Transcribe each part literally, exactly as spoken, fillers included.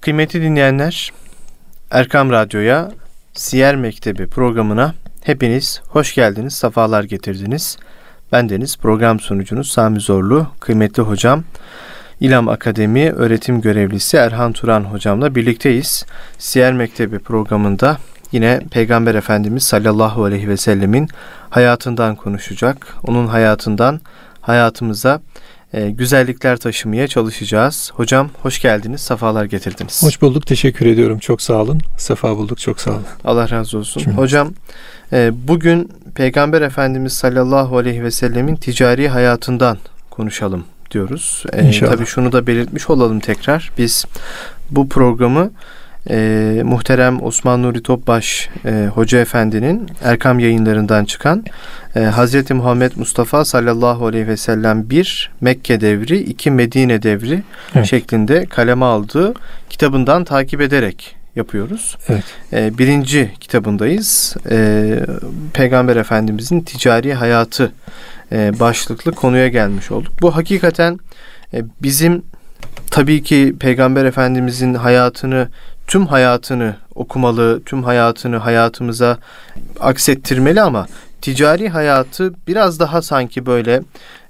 Kıymetli dinleyenler, Erkam Radyo'ya, Siyer Mektebi programına hepiniz hoş geldiniz, sefalar getirdiniz. Bendeniz program sunucunuz Sami Zorlu, kıymetli hocam, İlam Akademi öğretim görevlisi Erhan Turan hocamla birlikteyiz. Siyer Mektebi programında yine Peygamber Efendimiz sallallahu aleyhi ve sellemin hayatından konuşacak. Onun hayatından hayatımıza E, güzellikler taşımaya çalışacağız. Hocam hoş geldiniz, sefalar getirdiniz. Hoş bulduk, teşekkür ediyorum. Çok sağ olun. Sefa bulduk, çok sağ olun. Allah razı olsun. Şimdi. Hocam e, bugün Peygamber Efendimiz sallallahu aleyhi ve sellemin ticari hayatından konuşalım diyoruz. E, İnşallah. Tabii şunu da belirtmiş olalım tekrar. Biz bu programı e, muhterem Osman Nuri Topbaş e, Hoca Efendi'nin Erkam yayınlarından çıkan Ee, Hazreti Muhammed Mustafa sallallahu aleyhi ve sellem bir Mekke devri, iki Medine devri evet. şeklinde kaleme aldığı kitabından takip ederek yapıyoruz. Evet. Ee, birinci kitabındayız. Ee, Peygamber Efendimizin ticari hayatı e, başlıklı konuya gelmiş olduk. Bu hakikaten e, bizim tabii ki Peygamber Efendimizin hayatını, tüm hayatını okumalı, tüm hayatını hayatımıza aksettirmeli ama ticari hayatı biraz daha sanki böyle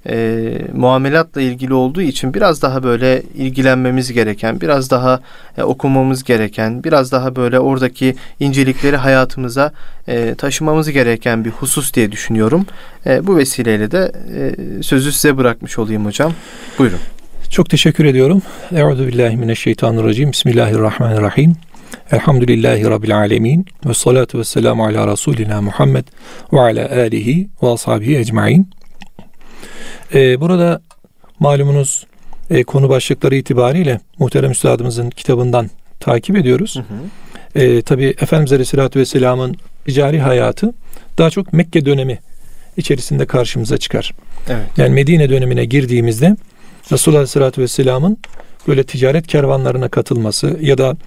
e, muamelatla ilgili olduğu için biraz daha böyle ilgilenmemiz gereken, biraz daha e, okumamız gereken, biraz daha böyle oradaki incelikleri hayatımıza e, taşımamız gereken bir husus diye düşünüyorum. E, bu vesileyle de e, sözü size bırakmış olayım hocam. Buyurun. Çok teşekkür ediyorum. Euzubillahimineşşeytanirracim. Bismillahirrahmanirrahim. Elhamdülillahi Rabbil alemin ve salatu ve selamu ala Rasulina Muhammed ve ala alihi ve ashabihi ecmain. Ee, burada malumunuz e, konu başlıkları itibariyle muhterem üstadımızın kitabından takip ediyoruz. Hı hı. E, tabii Efendimiz Aleyhisselatü Vesselam'ın ticari hayatı daha çok Mekke dönemi içerisinde karşımıza çıkar. Evet. Yani Medine dönemine girdiğimizde Resulullah Aleyhisselatü Vesselam'ın böyle ticaret kervanlarına katılması ya da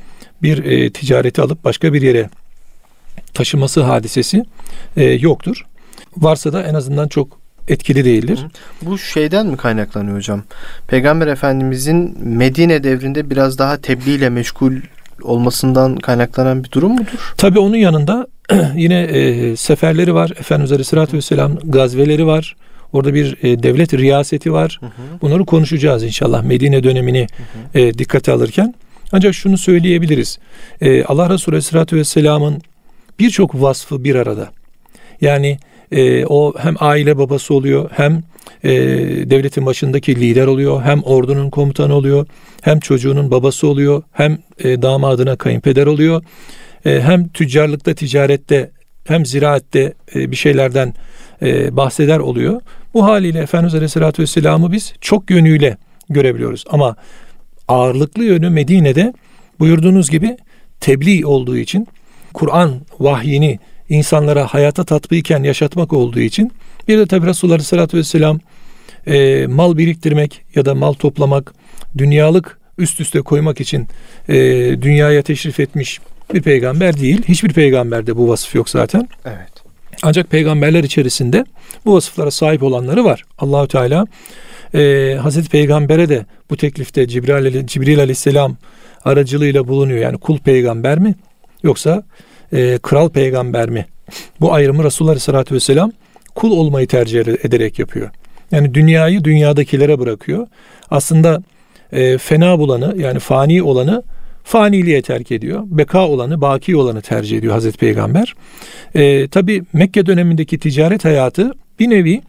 bir e, ticareti alıp başka bir yere taşıması hadisesi e, yoktur. Varsa da en azından çok etkili değildir. Bu şeyden mi kaynaklanıyor hocam? Peygamber Efendimizin Medine devrinde biraz daha tebliğ ile meşgul olmasından kaynaklanan bir durum mudur? Tabii onun yanında yine e, seferleri var. Efendimiz Aleyhisselatü Vesselam gazveleri var. Orada bir e, devlet riyaseti var. Hı hı. Bunları konuşacağız inşallah Medine dönemini hı hı. E, dikkate alırken. Ancak şunu söyleyebiliriz. Ee, Allah Resulü Aleyhisselatü Vesselam'ın birçok vasfı bir arada. Yani e, o hem aile babası oluyor, hem e, devletin başındaki lider oluyor, hem ordunun komutanı oluyor, hem çocuğunun babası oluyor, hem e, damadına kayınpeder oluyor, e, hem tüccarlıkta, ticarette, hem ziraatte e, bir şeylerden e, bahseder oluyor. Bu haliyle Efendimiz Aleyhisselatü Vesselam'ı biz çok yönüyle görebiliyoruz. Ama ağırlıklı yönü Medine'de buyurduğunuz gibi tebliğ olduğu için, Kur'an vahyini insanlara hayata tatbiken yaşatmak olduğu için, bir de tabi Resulullah Aleyhisselatü Vesselam e, mal biriktirmek ya da mal toplamak, dünyalık üst üste koymak için e, dünyaya teşrif etmiş bir peygamber değil. Hiçbir peygamberde bu vasıf yok zaten. Evet. Ancak peygamberler içerisinde bu vasıflara sahip olanları var. Allahu Teala Ee, Hazreti Peygamber'e de bu teklifte Cibril, Cibril Aleyhisselam aracılığıyla bulunuyor. Yani kul peygamber mi yoksa e, kral peygamber mi? Bu ayrımı Resulullah Aleyhisselatü Vesselam kul olmayı tercih ederek yapıyor. Yani dünyayı dünyadakilere bırakıyor. Aslında e, fena bulanı, yani fani olanı faniliğe terk ediyor. Beka olanı, baki olanı tercih ediyor Hazreti Peygamber. E, tabii Mekke dönemindeki ticaret hayatı bir nevi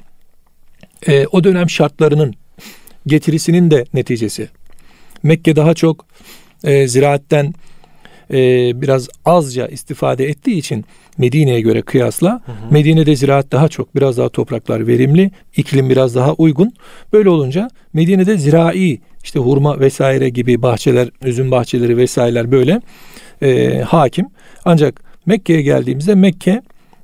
E, o dönem şartlarının getirisinin de neticesi. Mekke daha çok e, ziraatten e, biraz azca istifade ettiği için Medine'ye göre kıyasla hı hı. Medine'de ziraat daha çok, biraz daha topraklar verimli, iklim biraz daha uygun. Böyle olunca Medine'de zirai, işte hurma vesaire gibi bahçeler, üzüm bahçeleri vesaireler böyle e, hakim. Ancak Mekke'ye geldiğimizde Mekke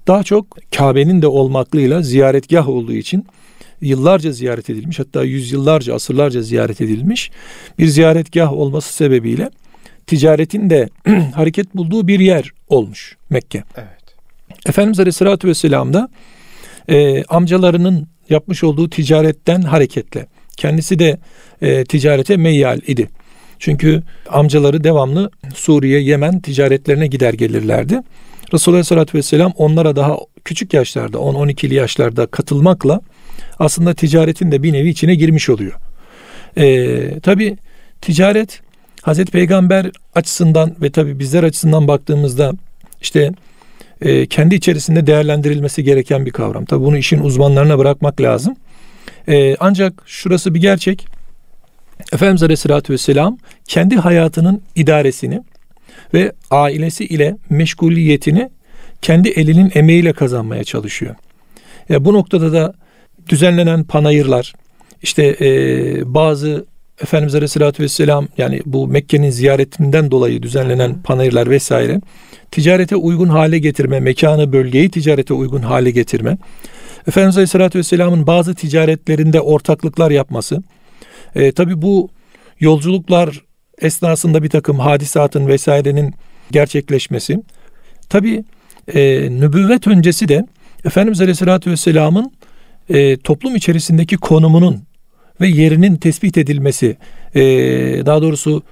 daha çok Kabe'nin de olmaklığıyla ziyaretgah olduğu için yıllarca ziyaret edilmiş, hatta yüzyıllarca, asırlarca ziyaret edilmiş bir ziyaretgah olması sebebiyle ticaretin de hareket bulduğu bir yer olmuş Mekke. Evet. Efendimiz Aleyhisselatü Vesselam da e, amcalarının yapmış olduğu ticaretten hareketle, kendisi de e, ticarete meyyal idi. Çünkü amcaları devamlı Suriye, Yemen ticaretlerine gider gelirlerdi. Resulullah Aleyhisselatü Vesselam onlara daha küçük yaşlarda, on on ikili yaşlarda katılmakla aslında ticaretin de bir nevi içine girmiş oluyor. Ee, tabii ticaret Hazreti Peygamber açısından ve tabii bizler açısından baktığımızda işte e, kendi içerisinde değerlendirilmesi gereken bir kavram. Tabii bunu işin uzmanlarına bırakmak lazım. Ee, ancak şurası bir gerçek. Efendimiz Aleyhisselatü Vesselam kendi hayatının idaresini ve ailesi ile meşguliyetini kendi elinin emeğiyle kazanmaya çalışıyor. Ya bu noktada da düzenlenen panayırlar, işte e, bazı Efendimiz Aleyhisselatü Vesselam yani bu Mekke'nin ziyaretinden dolayı düzenlenen panayırlar vesaire, ticarete uygun hale getirme, mekanı, bölgeyi ticarete uygun hale getirme, Efendimiz Aleyhisselatü Vesselam'ın bazı ticaretlerinde ortaklıklar yapması, e, tabii bu yolculuklar esnasında bir takım hadisatın vesairenin gerçekleşmesi. Tabii e, nübüvvet öncesi de Efendimiz Aleyhisselatü Vesselam'ın e, toplum içerisindeki konumunun ve yerinin tespit edilmesi, e, daha doğrusu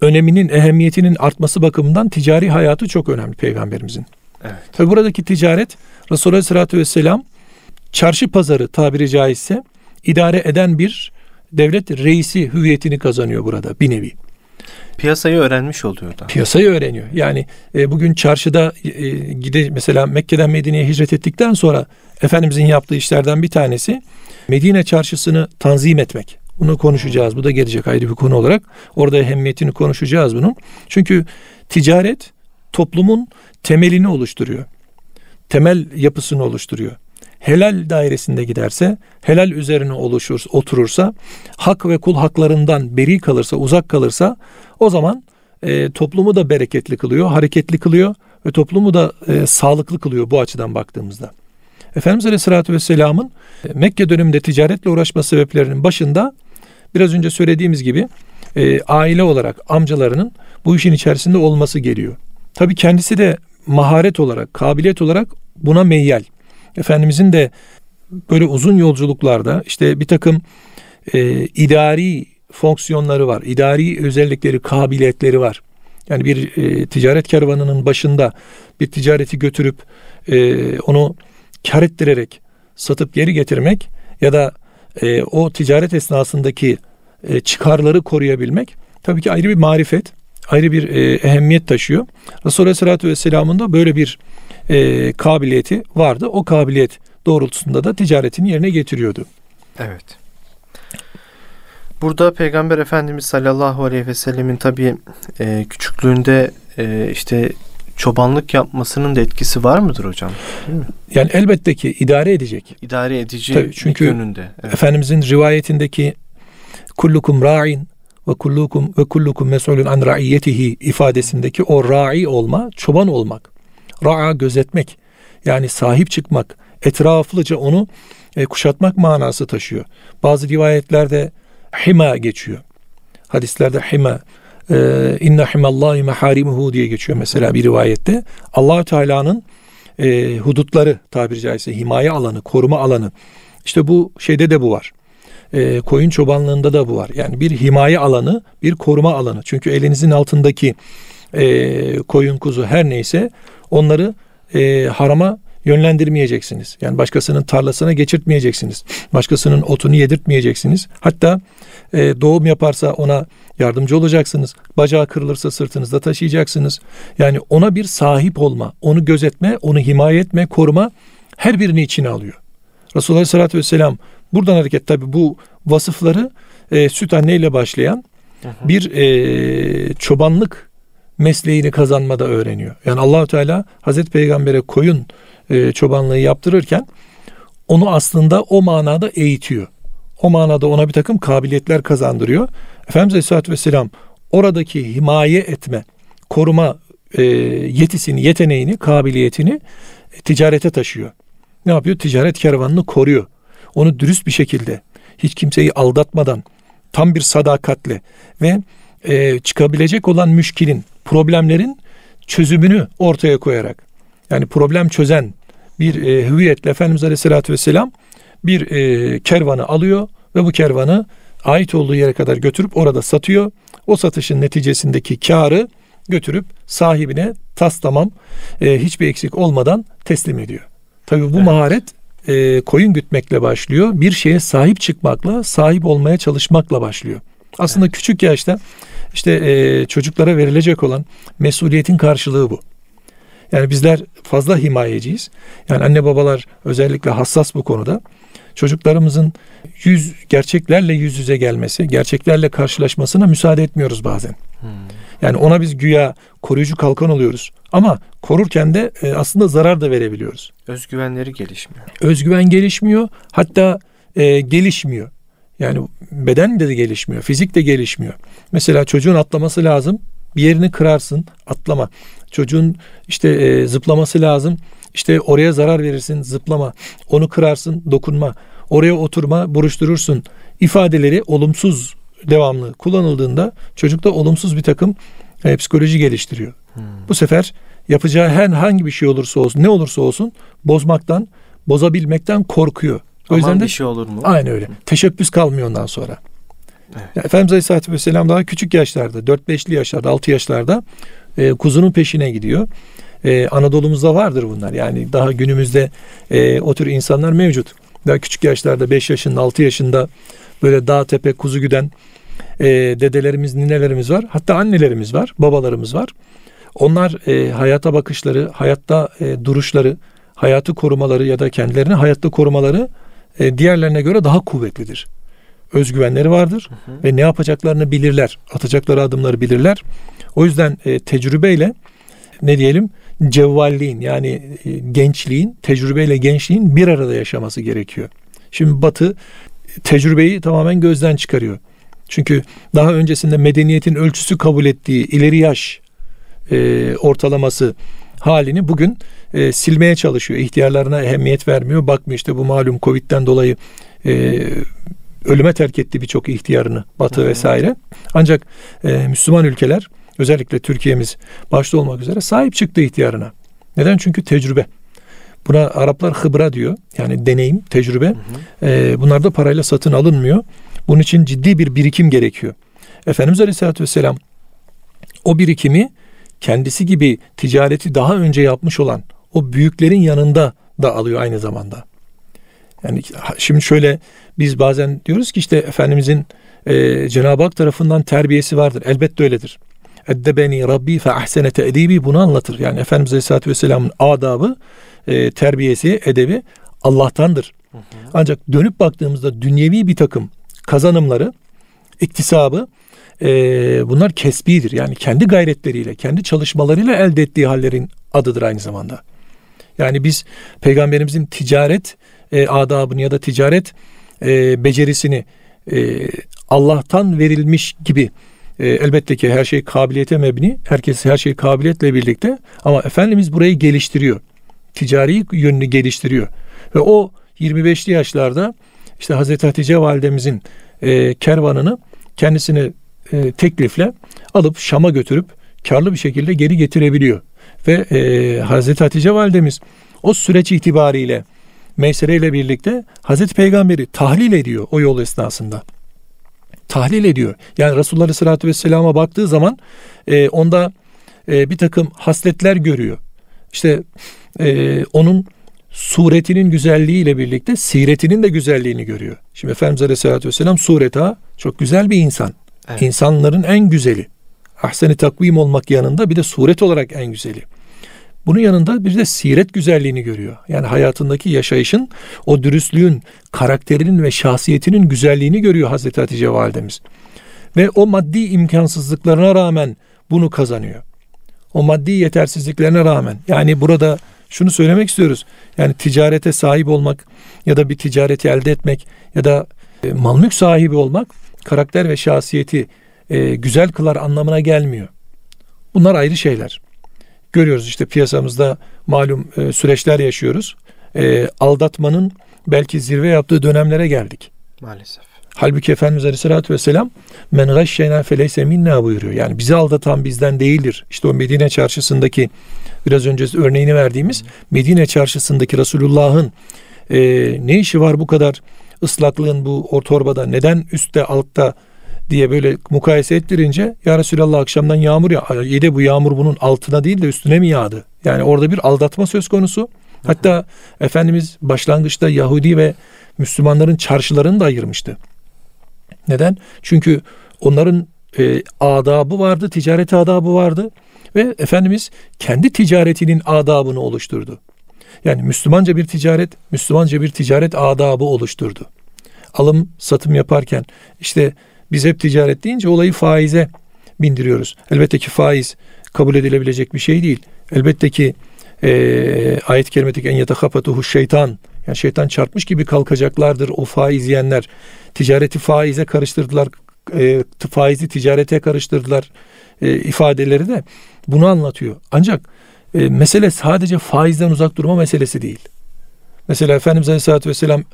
öneminin, ehemmiyetinin artması bakımından ticari hayatı çok önemli Peygamberimizin. Evet. Tabii buradaki ticaret Resulullah Aleyhisselatü Vesselam çarşı pazarı tabiri caizse idare eden bir devlet reisi hüviyetini kazanıyor burada bir nevi. Piyasayı öğrenmiş oluyor da. Piyasayı öğreniyor. Yani e, bugün çarşıda e, gide mesela Mekke'den Medine'ye hicret ettikten sonra Efendimizin yaptığı işlerden bir tanesi Medine çarşısını tanzim etmek. Bunu konuşacağız. Bu da gelecek ayrı bir konu olarak. Orada ehemmiyetini konuşacağız bunun. Çünkü ticaret toplumun temelini oluşturuyor. Temel yapısını oluşturuyor. Helal dairesinde giderse, helal üzerine oluşur, oturursa, hak ve kul haklarından beri kalırsa, uzak kalırsa o zaman e, toplumu da bereketli kılıyor, hareketli kılıyor ve toplumu da e, sağlıklı kılıyor bu açıdan baktığımızda. Efendimiz Aleyhisselatü Vesselam'ın Mekke döneminde ticaretle uğraşma sebeplerinin başında biraz önce söylediğimiz gibi e, aile olarak amcalarının bu işin içerisinde olması geliyor. Tabii kendisi de maharet olarak, kabiliyet olarak buna meyyal. Efendimizin de böyle uzun yolculuklarda işte bir takım e, idari fonksiyonları var. İdari özellikleri, kabiliyetleri var. Yani bir e, ticaret kervanının başında bir ticareti götürüp e, onu kar ettirerek satıp geri getirmek ya da e, o ticaret esnasındaki e, çıkarları koruyabilmek tabii ki ayrı bir marifet, ayrı bir e, ehemmiyet taşıyor. Resulullah Aleyhisselatü Vesselam'ın da böyle bir E, kabiliyeti vardı. O kabiliyet doğrultusunda da ticaretini yerine getiriyordu. Evet. Burada Peygamber Efendimiz sallallahu aleyhi ve sellemin tabii e, küçüklüğünde e, işte çobanlık yapmasının da etkisi var mıdır hocam? Değil mi? Yani elbette ki idare edecek. İdare edici tabii, çünkü yönünde. Evet. Efendimizin rivayetindeki kullukum ra'in ve kullukum ve kullukum mes'ulun an ra'iyetihi ifadesindeki o ra'i olma, çoban olmak. Ra'a gözetmek, yani sahip çıkmak, etraflıca onu e, kuşatmak manası taşıyor. Bazı rivayetlerde hima geçiyor. Hadislerde hima, inna himallahi maharimuhu diye geçiyor mesela bir rivayette. Allah-u Teala'nın e, hudutları tabiri caizse himaye alanı, koruma alanı. İşte bu şeyde de bu var. E, koyun çobanlığında da bu var. Yani bir himaye alanı, bir koruma alanı. Çünkü elinizin altındaki e, koyun kuzu her neyse onları e, harama yönlendirmeyeceksiniz. Yani başkasının tarlasına geçirtmeyeceksiniz. Başkasının otunu yedirtmeyeceksiniz. Hatta e, doğum yaparsa ona yardımcı olacaksınız. Bacağı kırılırsa sırtınızda taşıyacaksınız. Yani ona bir sahip olma, onu gözetme, onu himaye etme, koruma her birini içine alıyor. Resulullah Aleyhisselatü Vesselam buradan hareket tabii bu vasıfları e, süt anneyle başlayan bir e, çobanlık mesleğini kazanmada öğreniyor. Yani Allah-u Teala Hazreti Peygamber'e koyun e, çobanlığı yaptırırken onu aslında o manada eğitiyor. O manada ona bir takım kabiliyetler kazandırıyor. Efendimiz Aleyhisselatü Vesselam oradaki himaye etme, koruma e, yetisini, yeteneğini, kabiliyetini e, ticarete taşıyor. Ne yapıyor? Ticaret kervanını koruyor. Onu dürüst bir şekilde, hiç kimseyi aldatmadan, tam bir sadakatle ve e, çıkabilecek olan müşkilin, problemlerin çözümünü ortaya koyarak, yani problem çözen bir e, hüviyetle Efendimiz Aleyhisselatü Vesselam bir e, kervanı alıyor ve bu kervanı ait olduğu yere kadar götürüp orada satıyor. O satışın neticesindeki karı götürüp sahibine tas tamam e, hiçbir eksik olmadan teslim ediyor. Tabii bu evet. maharet e, koyun gütmekle başlıyor. Bir şeye sahip çıkmakla, sahip olmaya çalışmakla başlıyor. Aslında evet. küçük yaşta işte e, çocuklara verilecek olan mesuliyetin karşılığı bu. Yani bizler fazla himayeciyiz. Yani anne babalar özellikle hassas bu konuda. Çocuklarımızın yüz gerçeklerle yüz yüze gelmesi, gerçeklerle karşılaşmasına müsaade etmiyoruz bazen. Hmm. Yani ona biz güya koruyucu kalkan oluyoruz. Ama korurken de aslında zarar da verebiliyoruz. Özgüvenleri gelişmiyor. Özgüven gelişmiyor. Hatta e, gelişmiyor. Yani beden de gelişmiyor. Fizik de gelişmiyor. Mesela çocuğun atlaması lazım. Bir yerini kırarsın, atlama. Çocuğun işte e, zıplaması lazım. İşte oraya zarar verirsin, zıplama. Onu kırarsın, dokunma. Oraya oturma, buruşturursun. İfadeleri olumsuz devamlı kullanıldığında çocukta olumsuz bir takım e, psikoloji geliştiriyor. Hmm. Bu sefer yapacağı herhangi bir şey olursa olsun, ne olursa olsun bozmaktan, bozabilmekten korkuyor. O yüzden aman de, bir şey olur mu? Aynı öyle. Teşebbüs kalmıyor ondan sonra. Evet. Efendimiz Aleyhisselatü Vesselam daha küçük yaşlarda, dört beşli yaşlarda, altı yaşlarda e, kuzunun peşine gidiyor. E, Anadolu'muzda vardır bunlar. Yani daha günümüzde e, o tür insanlar mevcut. Daha küçük yaşlarda, beş yaşında, altı yaşında böyle dağ tepe kuzu güden e, dedelerimiz, ninelerimiz var. Hatta annelerimiz var, babalarımız var. Onlar e, hayata bakışları, hayatta e, duruşları, hayatı korumaları ya da kendilerini hayatta korumaları e, diğerlerine göre daha kuvvetlidir. Özgüvenleri vardır hı hı. ve ne yapacaklarını bilirler. Atacakları adımları bilirler. O yüzden e, tecrübeyle ne diyelim cevvalliğin yani e, gençliğin, tecrübeyle gençliğin bir arada yaşaması gerekiyor. Şimdi Batı tecrübeyi tamamen gözden çıkarıyor. Çünkü daha öncesinde medeniyetin ölçüsü kabul ettiği ileri yaş e, ortalaması halini bugün e, silmeye çalışıyor. İhtiyarlarına ehemmiyet vermiyor. Bakmıyor işte bu malum Covid'den dolayı e, ölüme terk etti birçok ihtiyarını Batı hmm. vesaire. Ancak e, Müslüman ülkeler özellikle Türkiye'miz başta olmak üzere sahip çıktı ihtiyarına. Neden? Çünkü tecrübe. Buna Araplar hıbra diyor. Yani deneyim, tecrübe. Hı hı. E, bunlar da parayla satın alınmıyor. Bunun için ciddi bir birikim gerekiyor. Efendimiz Aleyhisselatü Vesselam o birikimi kendisi gibi ticareti daha önce yapmış olan o büyüklerin yanında da alıyor aynı zamanda. Yani şimdi şöyle biz bazen diyoruz ki işte Efendimizin e, Cenab-ı Hak tarafından terbiyesi vardır. Elbette öyledir. Eddebeni Rabbi fe ahsene te'edibi bunu anlatır. Yani Efendimiz Aleyhisselatü Vesselam'ın adabı, e, terbiyesi, edebi Allah'tandır. Hı hı. Ancak dönüp baktığımızda dünyevi bir takım kazanımları, iktisabı e, bunlar kesbidir. Yani kendi gayretleriyle, kendi çalışmalarıyla elde ettiği hallerin adıdır aynı zamanda. Yani biz Peygamberimizin ticaret e, adabını ya da ticaret e, becerisini e, Allah'tan verilmiş gibi e, elbette ki her şey kabiliyete mebni, herkes her şey kabiliyetle birlikte ama Efendimiz burayı geliştiriyor. Ticari yönünü geliştiriyor. Ve o yirmi beşli yaşlarda işte Hazreti Hatice validemizin e, kervanını kendisine e, teklifle alıp Şam'a götürüp karlı bir şekilde geri getirebiliyor. Ve e, Hazreti Hatice validemiz o süreç itibariyle Meyser ile birlikte Hazreti Peygamberi tahlil ediyor o yol esnasında. Tahlil ediyor. Yani Resulullah Aleyhisselatü Vesselam'a baktığı zaman e, onda e, bir takım hasletler görüyor. İşte e, onun suretinin güzelliğiyle birlikte siretinin de güzelliğini görüyor. Şimdi Efendimiz Aleyhisselatü Vesselam sureta çok güzel bir insan. Evet. İnsanların en güzeli. Ahsen-i takvim olmak yanında bir de suret olarak en güzeli. Bunun yanında bir de siret güzelliğini görüyor. Yani hayatındaki yaşayışın, o dürüstlüğün, karakterinin ve şahsiyetinin güzelliğini görüyor Hazreti Hatice validemiz. Ve o maddi imkansızlıklarına rağmen bunu kazanıyor. O maddi yetersizliklerine rağmen. Yani burada şunu söylemek istiyoruz. Yani ticarete sahip olmak ya da bir ticareti elde etmek ya da e, mal mülk sahibi olmak karakter ve şahsiyeti e, güzel kılar anlamına gelmiyor. Bunlar ayrı şeyler. Görüyoruz işte piyasamızda malum e, süreçler yaşıyoruz. E, aldatmanın belki zirve yaptığı dönemlere geldik. Maalesef. Halbuki Efendimiz Aleyhisselatü Vesselam men gâşşenâ feleyse minnâ buyuruyor. Yani bizi aldatan bizden değildir. İşte o Medine çarşısındaki biraz önce örneğini verdiğimiz Medine çarşısındaki Resulullah'ın e, ne işi var bu kadar ıslaklığın bu o torbada neden üstte altta diye böyle mukayese ettirince, ya Resulallah akşamdan yağmur ya yedi bu yağmur bunun altına değil de üstüne mi yağdı? Yani orada bir aldatma söz konusu. Hatta Efendimiz başlangıçta Yahudi ve Müslümanların çarşılarını da ayırmıştı. Neden? Çünkü onların e, adabı vardı, ticaret adabı vardı ve Efendimiz kendi ticaretinin adabını oluşturdu. Yani Müslümanca bir ticaret, Müslümanca bir ticaret adabı oluşturdu. Alım, satım yaparken işte biz hep ticaret deyince olayı faize bindiriyoruz. Elbette ki faiz kabul edilebilecek bir şey değil. Elbette ki e, ayet-i kerimedeki en yetehafatuhu şeytan, yani şeytan çarpmış gibi kalkacaklardır o faiz yiyenler. Ticareti faize karıştırdılar, e, faizi ticarete karıştırdılar e, ifadeleri de bunu anlatıyor. Ancak e, mesele sadece faizden uzak durma meselesi değil. Mesela Efendimiz Aleyhisselatü Vesselam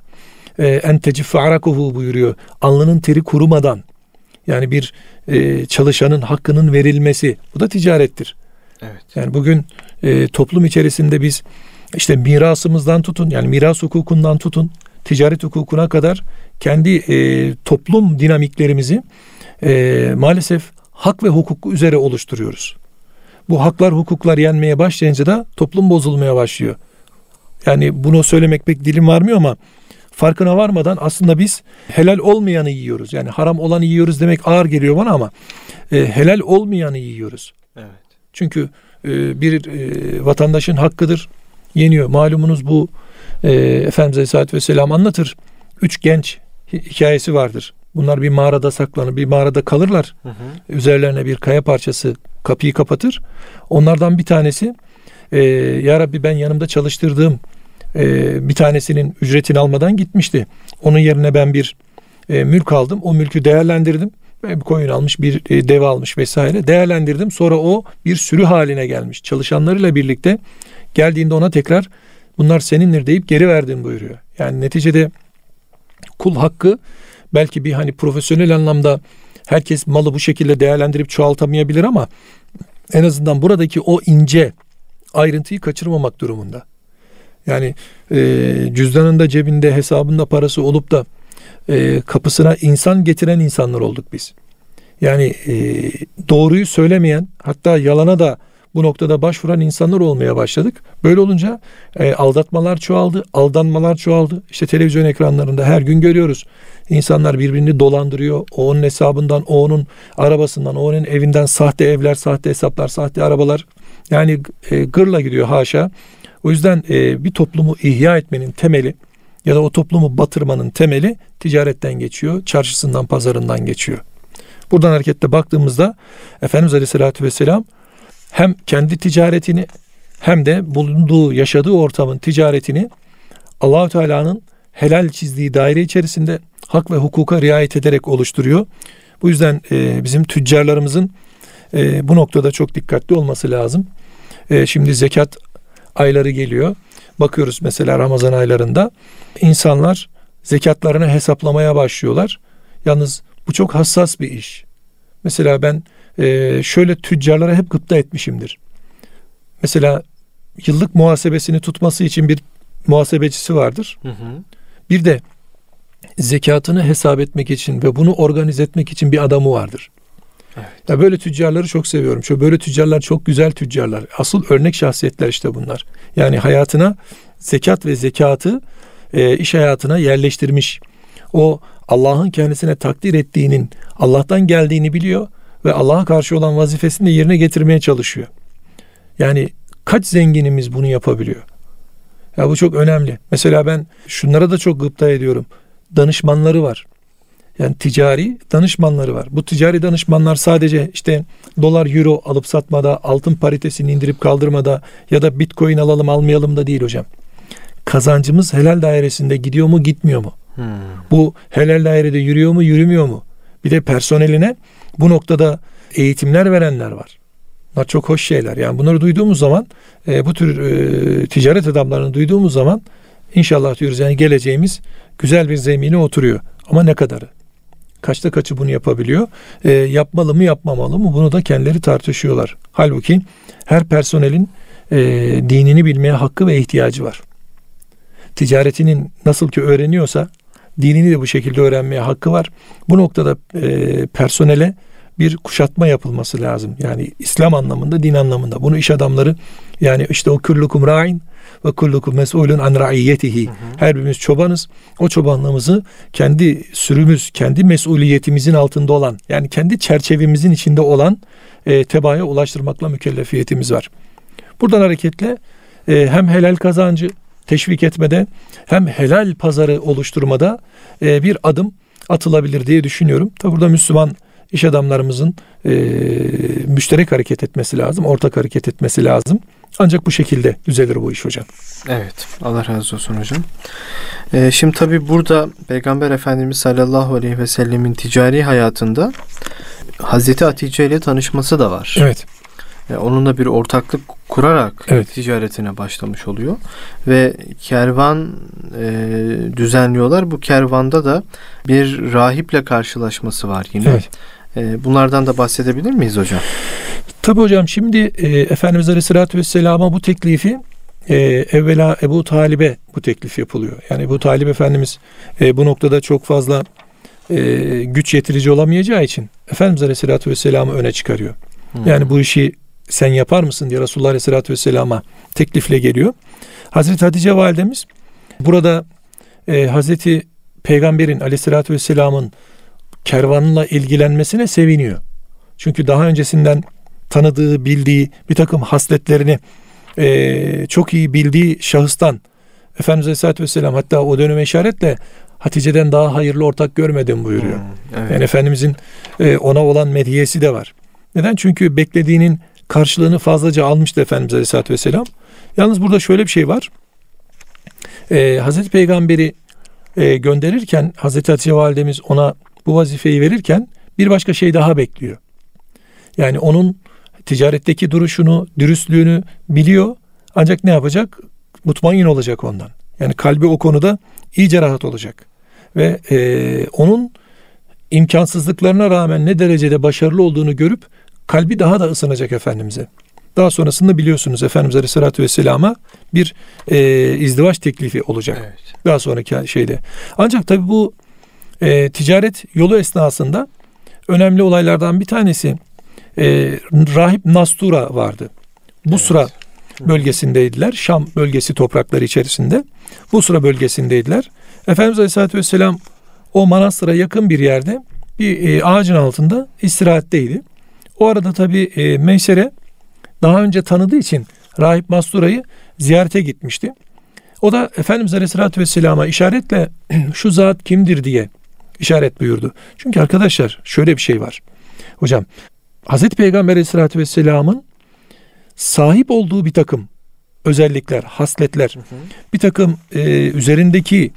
en teciffe arakuhu buyuruyor. Alnının teri kurumadan, yani bir e, çalışanın hakkının verilmesi, bu da ticarettir. Evet. Yani bugün e, toplum içerisinde biz işte mirasımızdan tutun, yani miras hukukundan tutun, ticaret hukukuna kadar kendi e, toplum dinamiklerimizi e, maalesef hak ve hukuk üzere oluşturuyoruz. Bu haklar hukuklar yenmeye başlayınca da toplum bozulmaya başlıyor. Yani bunu söylemek pek dilim varmıyor ama farkına varmadan aslında biz helal olmayanı yiyoruz. Yani haram olanı yiyoruz demek ağır geliyor bana ama e, helal olmayanı yiyoruz. Evet. Çünkü e, bir e, vatandaşın hakkıdır, yeniyor. Malumunuz bu e, Efendimiz Aleyhisselatü Vesselam anlatır. Üç genç hikayesi vardır. Bunlar bir mağarada saklanır, bir mağarada kalırlar. Hı hı. Üzerlerine bir kaya parçası kapıyı kapatır. Onlardan bir tanesi e, Ya Rabbi ben yanımda çalıştırdığım Ee, bir tanesinin ücretini almadan gitmişti. Onun yerine ben bir e, mülk aldım. O mülkü değerlendirdim. Bir koyun almış, bir e, deve almış vesaire. Değerlendirdim. Sonra o bir sürü haline gelmiş. Çalışanlarıyla birlikte geldiğinde ona tekrar bunlar senindir deyip geri verdim buyuruyor. Yani neticede kul hakkı belki bir hani profesyonel anlamda herkes malı bu şekilde değerlendirip çoğaltamayabilir ama en azından buradaki o ince ayrıntıyı kaçırmamak durumunda. Yani e, cüzdanında, cebinde, hesabında parası olup da e, kapısına insan getiren insanlar olduk biz. Yani e, doğruyu söylemeyen, hatta yalana da bu noktada başvuran insanlar olmaya başladık. Böyle olunca e, aldatmalar çoğaldı, aldanmalar çoğaldı. İşte televizyon ekranlarında her gün görüyoruz. İnsanlar birbirini dolandırıyor. O onun hesabından, o onun arabasından, o onun evinden sahte evler, sahte hesaplar, sahte arabalar. Yani e, gırla gidiyor haşa. O yüzden e, bir toplumu ihya etmenin temeli ya da o toplumu batırmanın temeli ticaretten geçiyor, çarşısından, pazarından geçiyor. Buradan hareketle baktığımızda Efendimiz Aleyhisselatü Vesselam hem kendi ticaretini hem de bulunduğu, yaşadığı ortamın ticaretini Allah-u Teala'nın helal çizdiği daire içerisinde hak ve hukuka riayet ederek oluşturuyor. Bu yüzden e, bizim tüccarlarımızın e, bu noktada çok dikkatli olması lazım. E, şimdi zekat ayları geliyor. Bakıyoruz mesela Ramazan aylarında insanlar zekatlarını hesaplamaya başlıyorlar. Yalnız bu çok hassas bir iş. Mesela ben e, şöyle tüccarlara hep gıpta etmişimdir. Mesela yıllık muhasebesini tutması için bir muhasebecisi vardır. Hı hı. Bir de zekatını hesap etmek için ve bunu organize etmek için bir adamı vardır. Evet. Ya böyle tüccarları çok seviyorum. Çünkü böyle tüccarlar çok güzel tüccarlar. Asıl örnek şahsiyetler işte bunlar. Yani hayatına zekat ve zekatı e, iş hayatına yerleştirmiş. O Allah'ın kendisine takdir ettiğinin, Allah'tan geldiğini biliyor ve Allah'a karşı olan vazifesini de yerine getirmeye çalışıyor. Yani kaç zenginimiz bunu yapabiliyor? Ya bu çok önemli. Mesela ben şunlara da çok gıpta ediyorum. Danışmanları var. Yani ticari danışmanları var. Bu ticari danışmanlar sadece işte dolar, euro alıp satmada, altın paritesini indirip kaldırmada ya da bitcoin alalım almayalım da değil hocam. Kazancımız helal dairesinde gidiyor mu gitmiyor mu? Hmm. Bu helal dairede yürüyor mu yürümüyor mu? Bir de personeline bu noktada eğitimler verenler var. Bunlar çok hoş şeyler. Yani bunları duyduğumuz zaman e, bu tür e, ticaret adamlarını duyduğumuz zaman inşallah diyoruz yani geleceğimiz güzel bir zemine oturuyor. Ama ne kadarı? Kaçta kaçı bunu yapabiliyor? E, yapmalı mı yapmamalı mı? Bunu da kendileri tartışıyorlar. Halbuki her personelin e, dinini bilmeye hakkı ve ihtiyacı var. Ticaretinin nasıl ki öğreniyorsa, dinini de bu şekilde öğrenmeye hakkı var. Bu noktada e, personele bir kuşatma yapılması lazım. Yani İslam anlamında, din anlamında. Bunu iş adamları, yani işte o kullukum ra'in ve kullukum mes'ulun an ra'iyetihi. Her birimiz çobanız. O çobanlığımızı kendi sürümüz, kendi mesuliyetimizin altında olan, yani kendi çerçevemizin içinde olan e, tebaaya ulaştırmakla mükellefiyetimiz var. Buradan hareketle e, hem helal kazancı teşvik etmede, hem helal pazarı oluşturmada e, bir adım atılabilir diye düşünüyorum. Tabi burada Müslüman İş adamlarımızın e, müşterek hareket etmesi lazım, ortak hareket etmesi lazım. Ancak bu şekilde düzelir bu iş hocam. Evet, Allah razı olsun hocam. E, şimdi tabii burada Peygamber Efendimiz sallallahu aleyhi ve sellemin ticari hayatında Hazreti Hatice ile tanışması da var. Evet. E, onunla bir ortaklık kurarak evet. ticaretine başlamış oluyor. Ve kervan e, düzenliyorlar. Bu kervanda da bir rahiple karşılaşması var yine. Evet. Bunlardan da bahsedebilir miyiz hocam? Tabii hocam, şimdi e, Efendimiz Aleyhisselatü Vesselam'a bu teklifi e, evvela Ebu Talib'e bu teklif yapılıyor. Yani Ebu Talib Efendimiz e, bu noktada çok fazla e, güç yetirici olamayacağı için Efendimiz Aleyhisselatü Vesselam'ı öne çıkarıyor. Hmm. Yani bu işi sen yapar mısın diye Resulullah Aleyhisselatü Vesselam'a teklifle geliyor. Hazreti Hatice Validemiz burada e, Hazreti Peygamber'in Aleyhisselatü Vesselam'ın kervanla ilgilenmesine seviniyor. Çünkü daha öncesinden tanıdığı, bildiği bir takım hasletlerini e, çok iyi bildiği şahıstan Efendimiz Aleyhisselatü Vesselam hatta o döneme işaretle Hatice'den daha hayırlı ortak görmedim buyuruyor. Hmm, evet. Yani Efendimizin e, ona olan medhiyesi de var. Neden? Çünkü beklediğinin karşılığını fazlaca almıştı Efendimiz Aleyhisselatü Vesselam. Yalnız burada şöyle bir şey var. E, Hazreti Peygamber'i e, gönderirken Hazreti Hatice Validemiz ona bu vazifeyi verirken bir başka şey daha bekliyor. Yani onun ticaretteki duruşunu, dürüstlüğünü biliyor. Ancak ne yapacak? Mutmain olacak ondan. Yani kalbi o konuda iyice rahat olacak. Ve e, onun imkansızlıklarına rağmen ne derecede başarılı olduğunu görüp kalbi daha da ısınacak Efendimiz'e. Daha sonrasında biliyorsunuz Efendimiz Aleyhisselatü Vesselam'a bir e, izdivaç teklifi olacak. Evet. Daha sonraki şeyde. Ancak tabii bu E, ticaret yolu esnasında önemli olaylardan bir tanesi e, Rahip Nastura vardı. Busra evet. bölgesindeydiler. Şam bölgesi toprakları içerisinde. Busra bölgesindeydiler. Efendimiz Aleyhisselatü Vesselam o manastıra yakın bir yerde bir e, ağacın altında istirahatteydi. O arada tabii e, Meyser'e daha önce tanıdığı için Rahip Nastura'yı ziyarete gitmişti. O da Efendimiz Aleyhisselatü Vesselam'a işaretle şu zat kimdir diye İşaret buyurdu. Çünkü arkadaşlar şöyle bir şey var. Hocam, Hazreti Peygamber Aleyhisselatü Vesselam'ın sahip olduğu bir takım özellikler, hasletler, hı hı. bir takım e, üzerindeki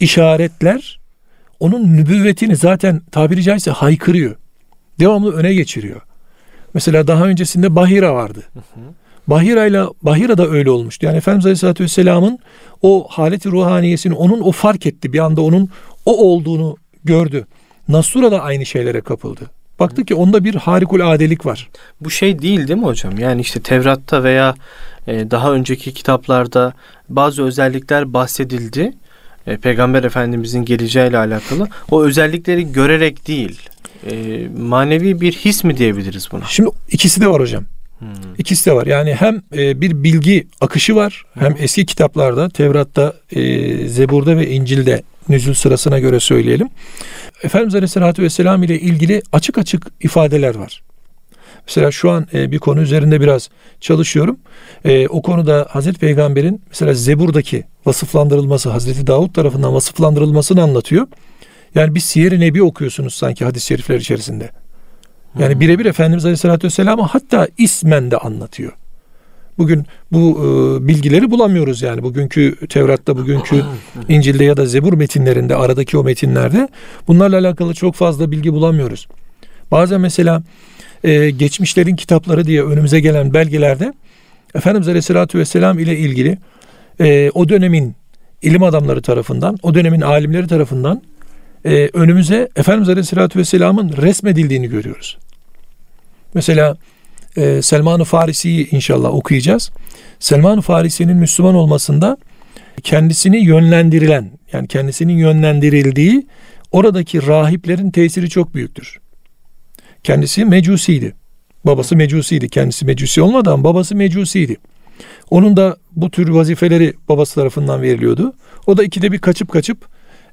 işaretler onun nübüvvetini zaten tabiri caizse haykırıyor. Devamlı öne geçiriyor. Mesela daha öncesinde Bahira vardı. Hı hı. Bahira'yla, Bahira da öyle olmuştu. Yani Efendimiz Aleyhisselatü Vesselam'ın o haleti ruhaniyesini onun o fark etti. Bir anda onun o olduğunu gördü. Nasura da aynı şeylere kapıldı. Baktı ki onda bir harikuladelik var. Bu şey değil değil mi hocam? Yani işte Tevrat'ta veya daha önceki kitaplarda bazı özellikler bahsedildi. Peygamber Efendimizin geleceğiyle alakalı. O özellikleri görerek değil, manevi bir his mi diyebiliriz buna? Şimdi ikisi de var hocam. Hmm. İkisi de var. Yani hem bir bilgi akışı var, hem eski kitaplarda, Tevrat'ta, Zebur'da ve İncil'de nüzül sırasına göre söyleyelim. Efendimiz Aleyhisselatü Vesselam ile ilgili açık açık ifadeler var. Mesela şu an bir konu üzerinde biraz çalışıyorum. O konuda Hazreti Peygamber'in mesela Zebur'daki vasıflandırılması, Hazreti Davud tarafından vasıflandırılmasını anlatıyor. Yani bir Siyer-i Nebi okuyorsunuz sanki hadis-i şerifler içerisinde. Yani hmm. birebir Efendimiz Aleyhisselatü Vesselam'ı hatta ismen de anlatıyor. Bugün bu e, bilgileri bulamıyoruz yani. Bugünkü Tevrat'ta, bugünkü İncil'de ya da Zebur metinlerinde, aradaki o metinlerde bunlarla alakalı çok fazla bilgi bulamıyoruz. Bazen mesela e, geçmişlerin kitapları diye önümüze gelen belgelerde Efendimiz Aleyhisselatü Vesselam ile ilgili e, o dönemin ilim adamları tarafından, o dönemin alimleri tarafından e, önümüze Efendimiz Aleyhisselatü Vesselam'ın resmedildiğini görüyoruz. Mesela Ee, Selman-ı Farisi'yi inşallah okuyacağız. Selman-ı Farisi'nin Müslüman olmasında kendisini yönlendirilen, yani kendisinin yönlendirildiği oradaki rahiplerin tesiri çok büyüktür. Kendisi mecusiydi. Babası mecusiydi. Kendisi mecusi olmadan babası mecusiydi. Onun da bu tür vazifeleri babası tarafından veriliyordu. O da ikide bir kaçıp kaçıp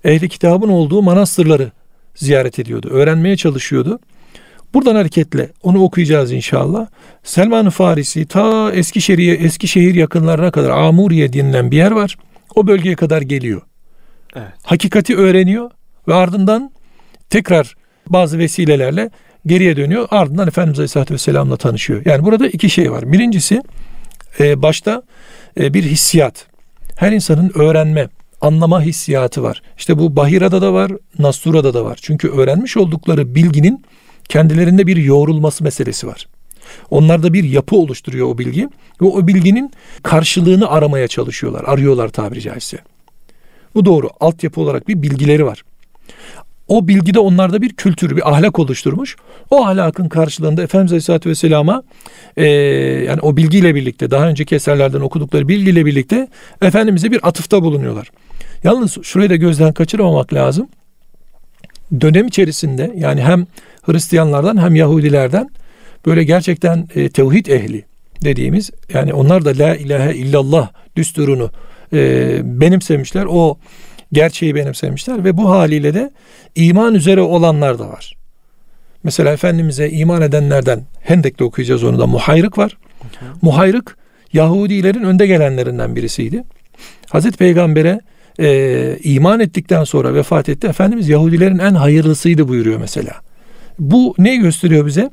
ehli kitabın olduğu manastırları ziyaret ediyordu. Öğrenmeye çalışıyordu. Buradan hareketle onu okuyacağız inşallah. Selman-ı Farisi ta Eskişehir'e, Eskişehir yakınlarına kadar Amuriye denilen bir yer var. O bölgeye kadar geliyor. Evet. Hakikati öğreniyor ve ardından tekrar bazı vesilelerle geriye dönüyor. Ardından Efendimiz Aleyhisselatü Vesselam'la tanışıyor. Yani burada iki şey var. Birincisi e, başta e, bir hissiyat. Her insanın öğrenme, anlama hissiyatı var. İşte bu Bahira'da da var, Nastura'da da var. Çünkü öğrenmiş oldukları bilginin kendilerinde bir yoğrulması meselesi var. Onlarda bir yapı oluşturuyor o bilgi ve o bilginin karşılığını aramaya çalışıyorlar. Arıyorlar tabiri caizse. Bu doğru. Altyapı olarak bir bilgileri var. O bilgi de onlarda bir kültür, bir ahlak oluşturmuş. O ahlakın karşılığında Efendimiz Aleyhisselatü Vesselam'a e, yani o bilgiyle birlikte, daha önceki eserlerden okudukları bilgiyle birlikte Efendimiz'e bir atıfta bulunuyorlar. Yalnız şurayı da gözden kaçırmamak lazım. Dönem içerisinde yani hem Hristiyanlardan hem Yahudilerden böyle gerçekten e, tevhid ehli dediğimiz, yani onlar da la ilahe illallah düsturunu e, benimsemişler. O gerçeği benimsemişler ve bu haliyle de iman üzere olanlar da var. Mesela Efendimiz'e iman edenlerden Hendek'te okuyacağız onu da, Muhayrık var. Okay. Muhayrık Yahudilerin önde gelenlerinden birisiydi. Hazreti Peygamber'e e, iman ettikten sonra vefat etti. Efendimiz Yahudilerin en hayırlısıydı buyuruyor mesela. Bu ne gösteriyor bize?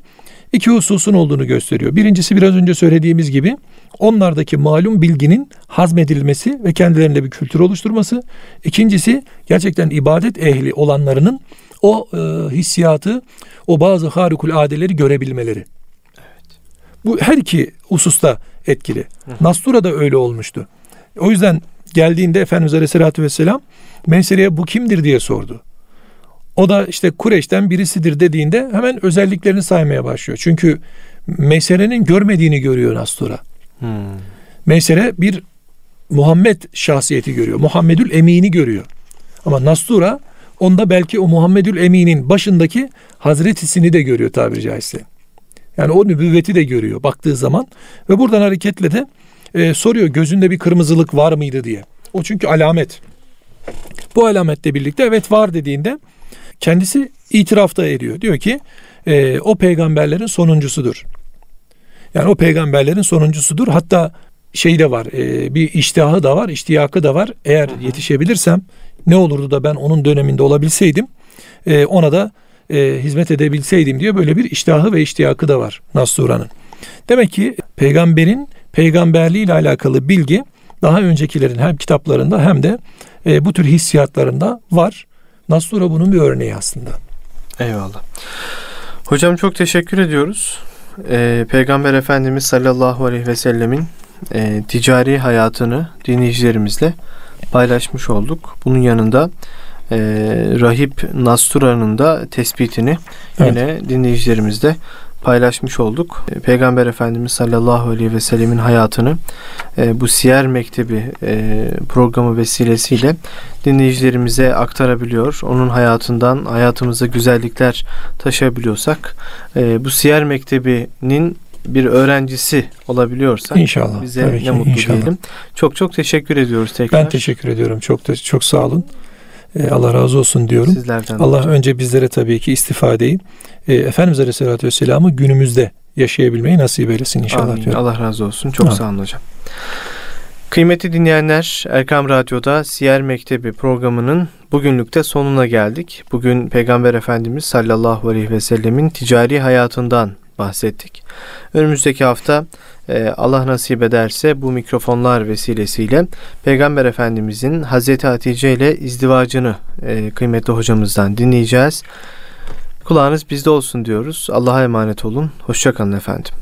İki hususun olduğunu gösteriyor. Birincisi biraz önce söylediğimiz gibi onlardaki malum bilginin hazmedilmesi ve kendilerinde bir kültür oluşturması. İkincisi gerçekten ibadet ehli olanlarının o e, hissiyatı, o bazı harikuladeleri görebilmeleri. Evet. Bu her iki hususta etkili. Nastura da öyle olmuştu. O yüzden geldiğinde Efendimiz Aleyhisselatü Vesselam Meyser'e bu kimdir diye sordu. O da işte Kureyş'ten birisidir dediğinde hemen özelliklerini saymaya başlıyor. Çünkü Meysere'nin görmediğini görüyor Nastura. Hmm. Meysere bir Muhammed şahsiyeti görüyor. Muhammedül Emin'i görüyor. Ama Nastura onda belki o Muhammedül Emin'in başındaki hazretisini de görüyor tabiri caizse. Yani o nübüvveti de görüyor baktığı zaman. Ve buradan hareketle de e, soruyor, gözünde bir kırmızılık var mıydı diye. O çünkü alamet. Bu alametle birlikte evet var dediğinde kendisi itirafta ediyor. Diyor ki e, o peygamberlerin sonuncusudur. Yani o peygamberlerin sonuncusudur. Hatta şey de var, e, bir iştihı da var, iştiyakı da var. Eğer Aha. yetişebilirsem ne olurdu da ben onun döneminde olabilseydim, e, ona da e, hizmet edebilseydim diye böyle bir iştihı ve iştiyakı da var Nastura'nın. Demek ki peygamberin peygamberliği ile alakalı bilgi daha öncekilerin hem kitaplarında hem de e, bu tür hissiyatlarında var. Nastura bunun bir örneği aslında. Eyvallah. Hocam çok teşekkür ediyoruz. Ee, Peygamber Efendimiz sallallahu aleyhi ve sellemin e, ticari hayatını dinleyicilerimizle paylaşmış olduk. Bunun yanında e, Rahip Nastura'nın da tespitini evet. yine dinleyicilerimizle paylaşmış olduk. Peygamber Efendimiz sallallahu aleyhi ve sellemin hayatını e, bu Siyer Mektebi e, programı vesilesiyle dinleyicilerimize aktarabiliyor. Onun hayatından hayatımıza güzellikler taşıyabiliyorsak, e, bu Siyer Mektebi'nin bir öğrencisi olabiliyorsak inşallah, bize ne ki, mutlu inşallah. Diyelim. Çok çok teşekkür ediyoruz tekrar. Ben teşekkür ediyorum. Çok da, çok sağ olun. Allah razı olsun diyorum. Sizlerden Allah olacak. Önce bizlere tabii ki istifadeyi e, Efendimiz Aleyhisselatü Vesselam'ı günümüzde yaşayabilmeyi nasip eylesin inşallah. Amin. Diyorum. Allah razı olsun. Çok Amin. Sağ olun hocam. Kıymetli dinleyenler, Erkam Radyo'da Siyer Mektebi programının bugünlük de sonuna geldik. Bugün Peygamber Efendimiz sallallahu aleyhi ve sellemin ticari hayatından bahsettik. Önümüzdeki hafta Allah nasip ederse bu mikrofonlar vesilesiyle Peygamber Efendimizin Hazreti Hatice ile izdivacını kıymetli hocamızdan dinleyeceğiz. Kulağınız bizde olsun diyoruz. Allah'a emanet olun. Hoşça kalın efendim.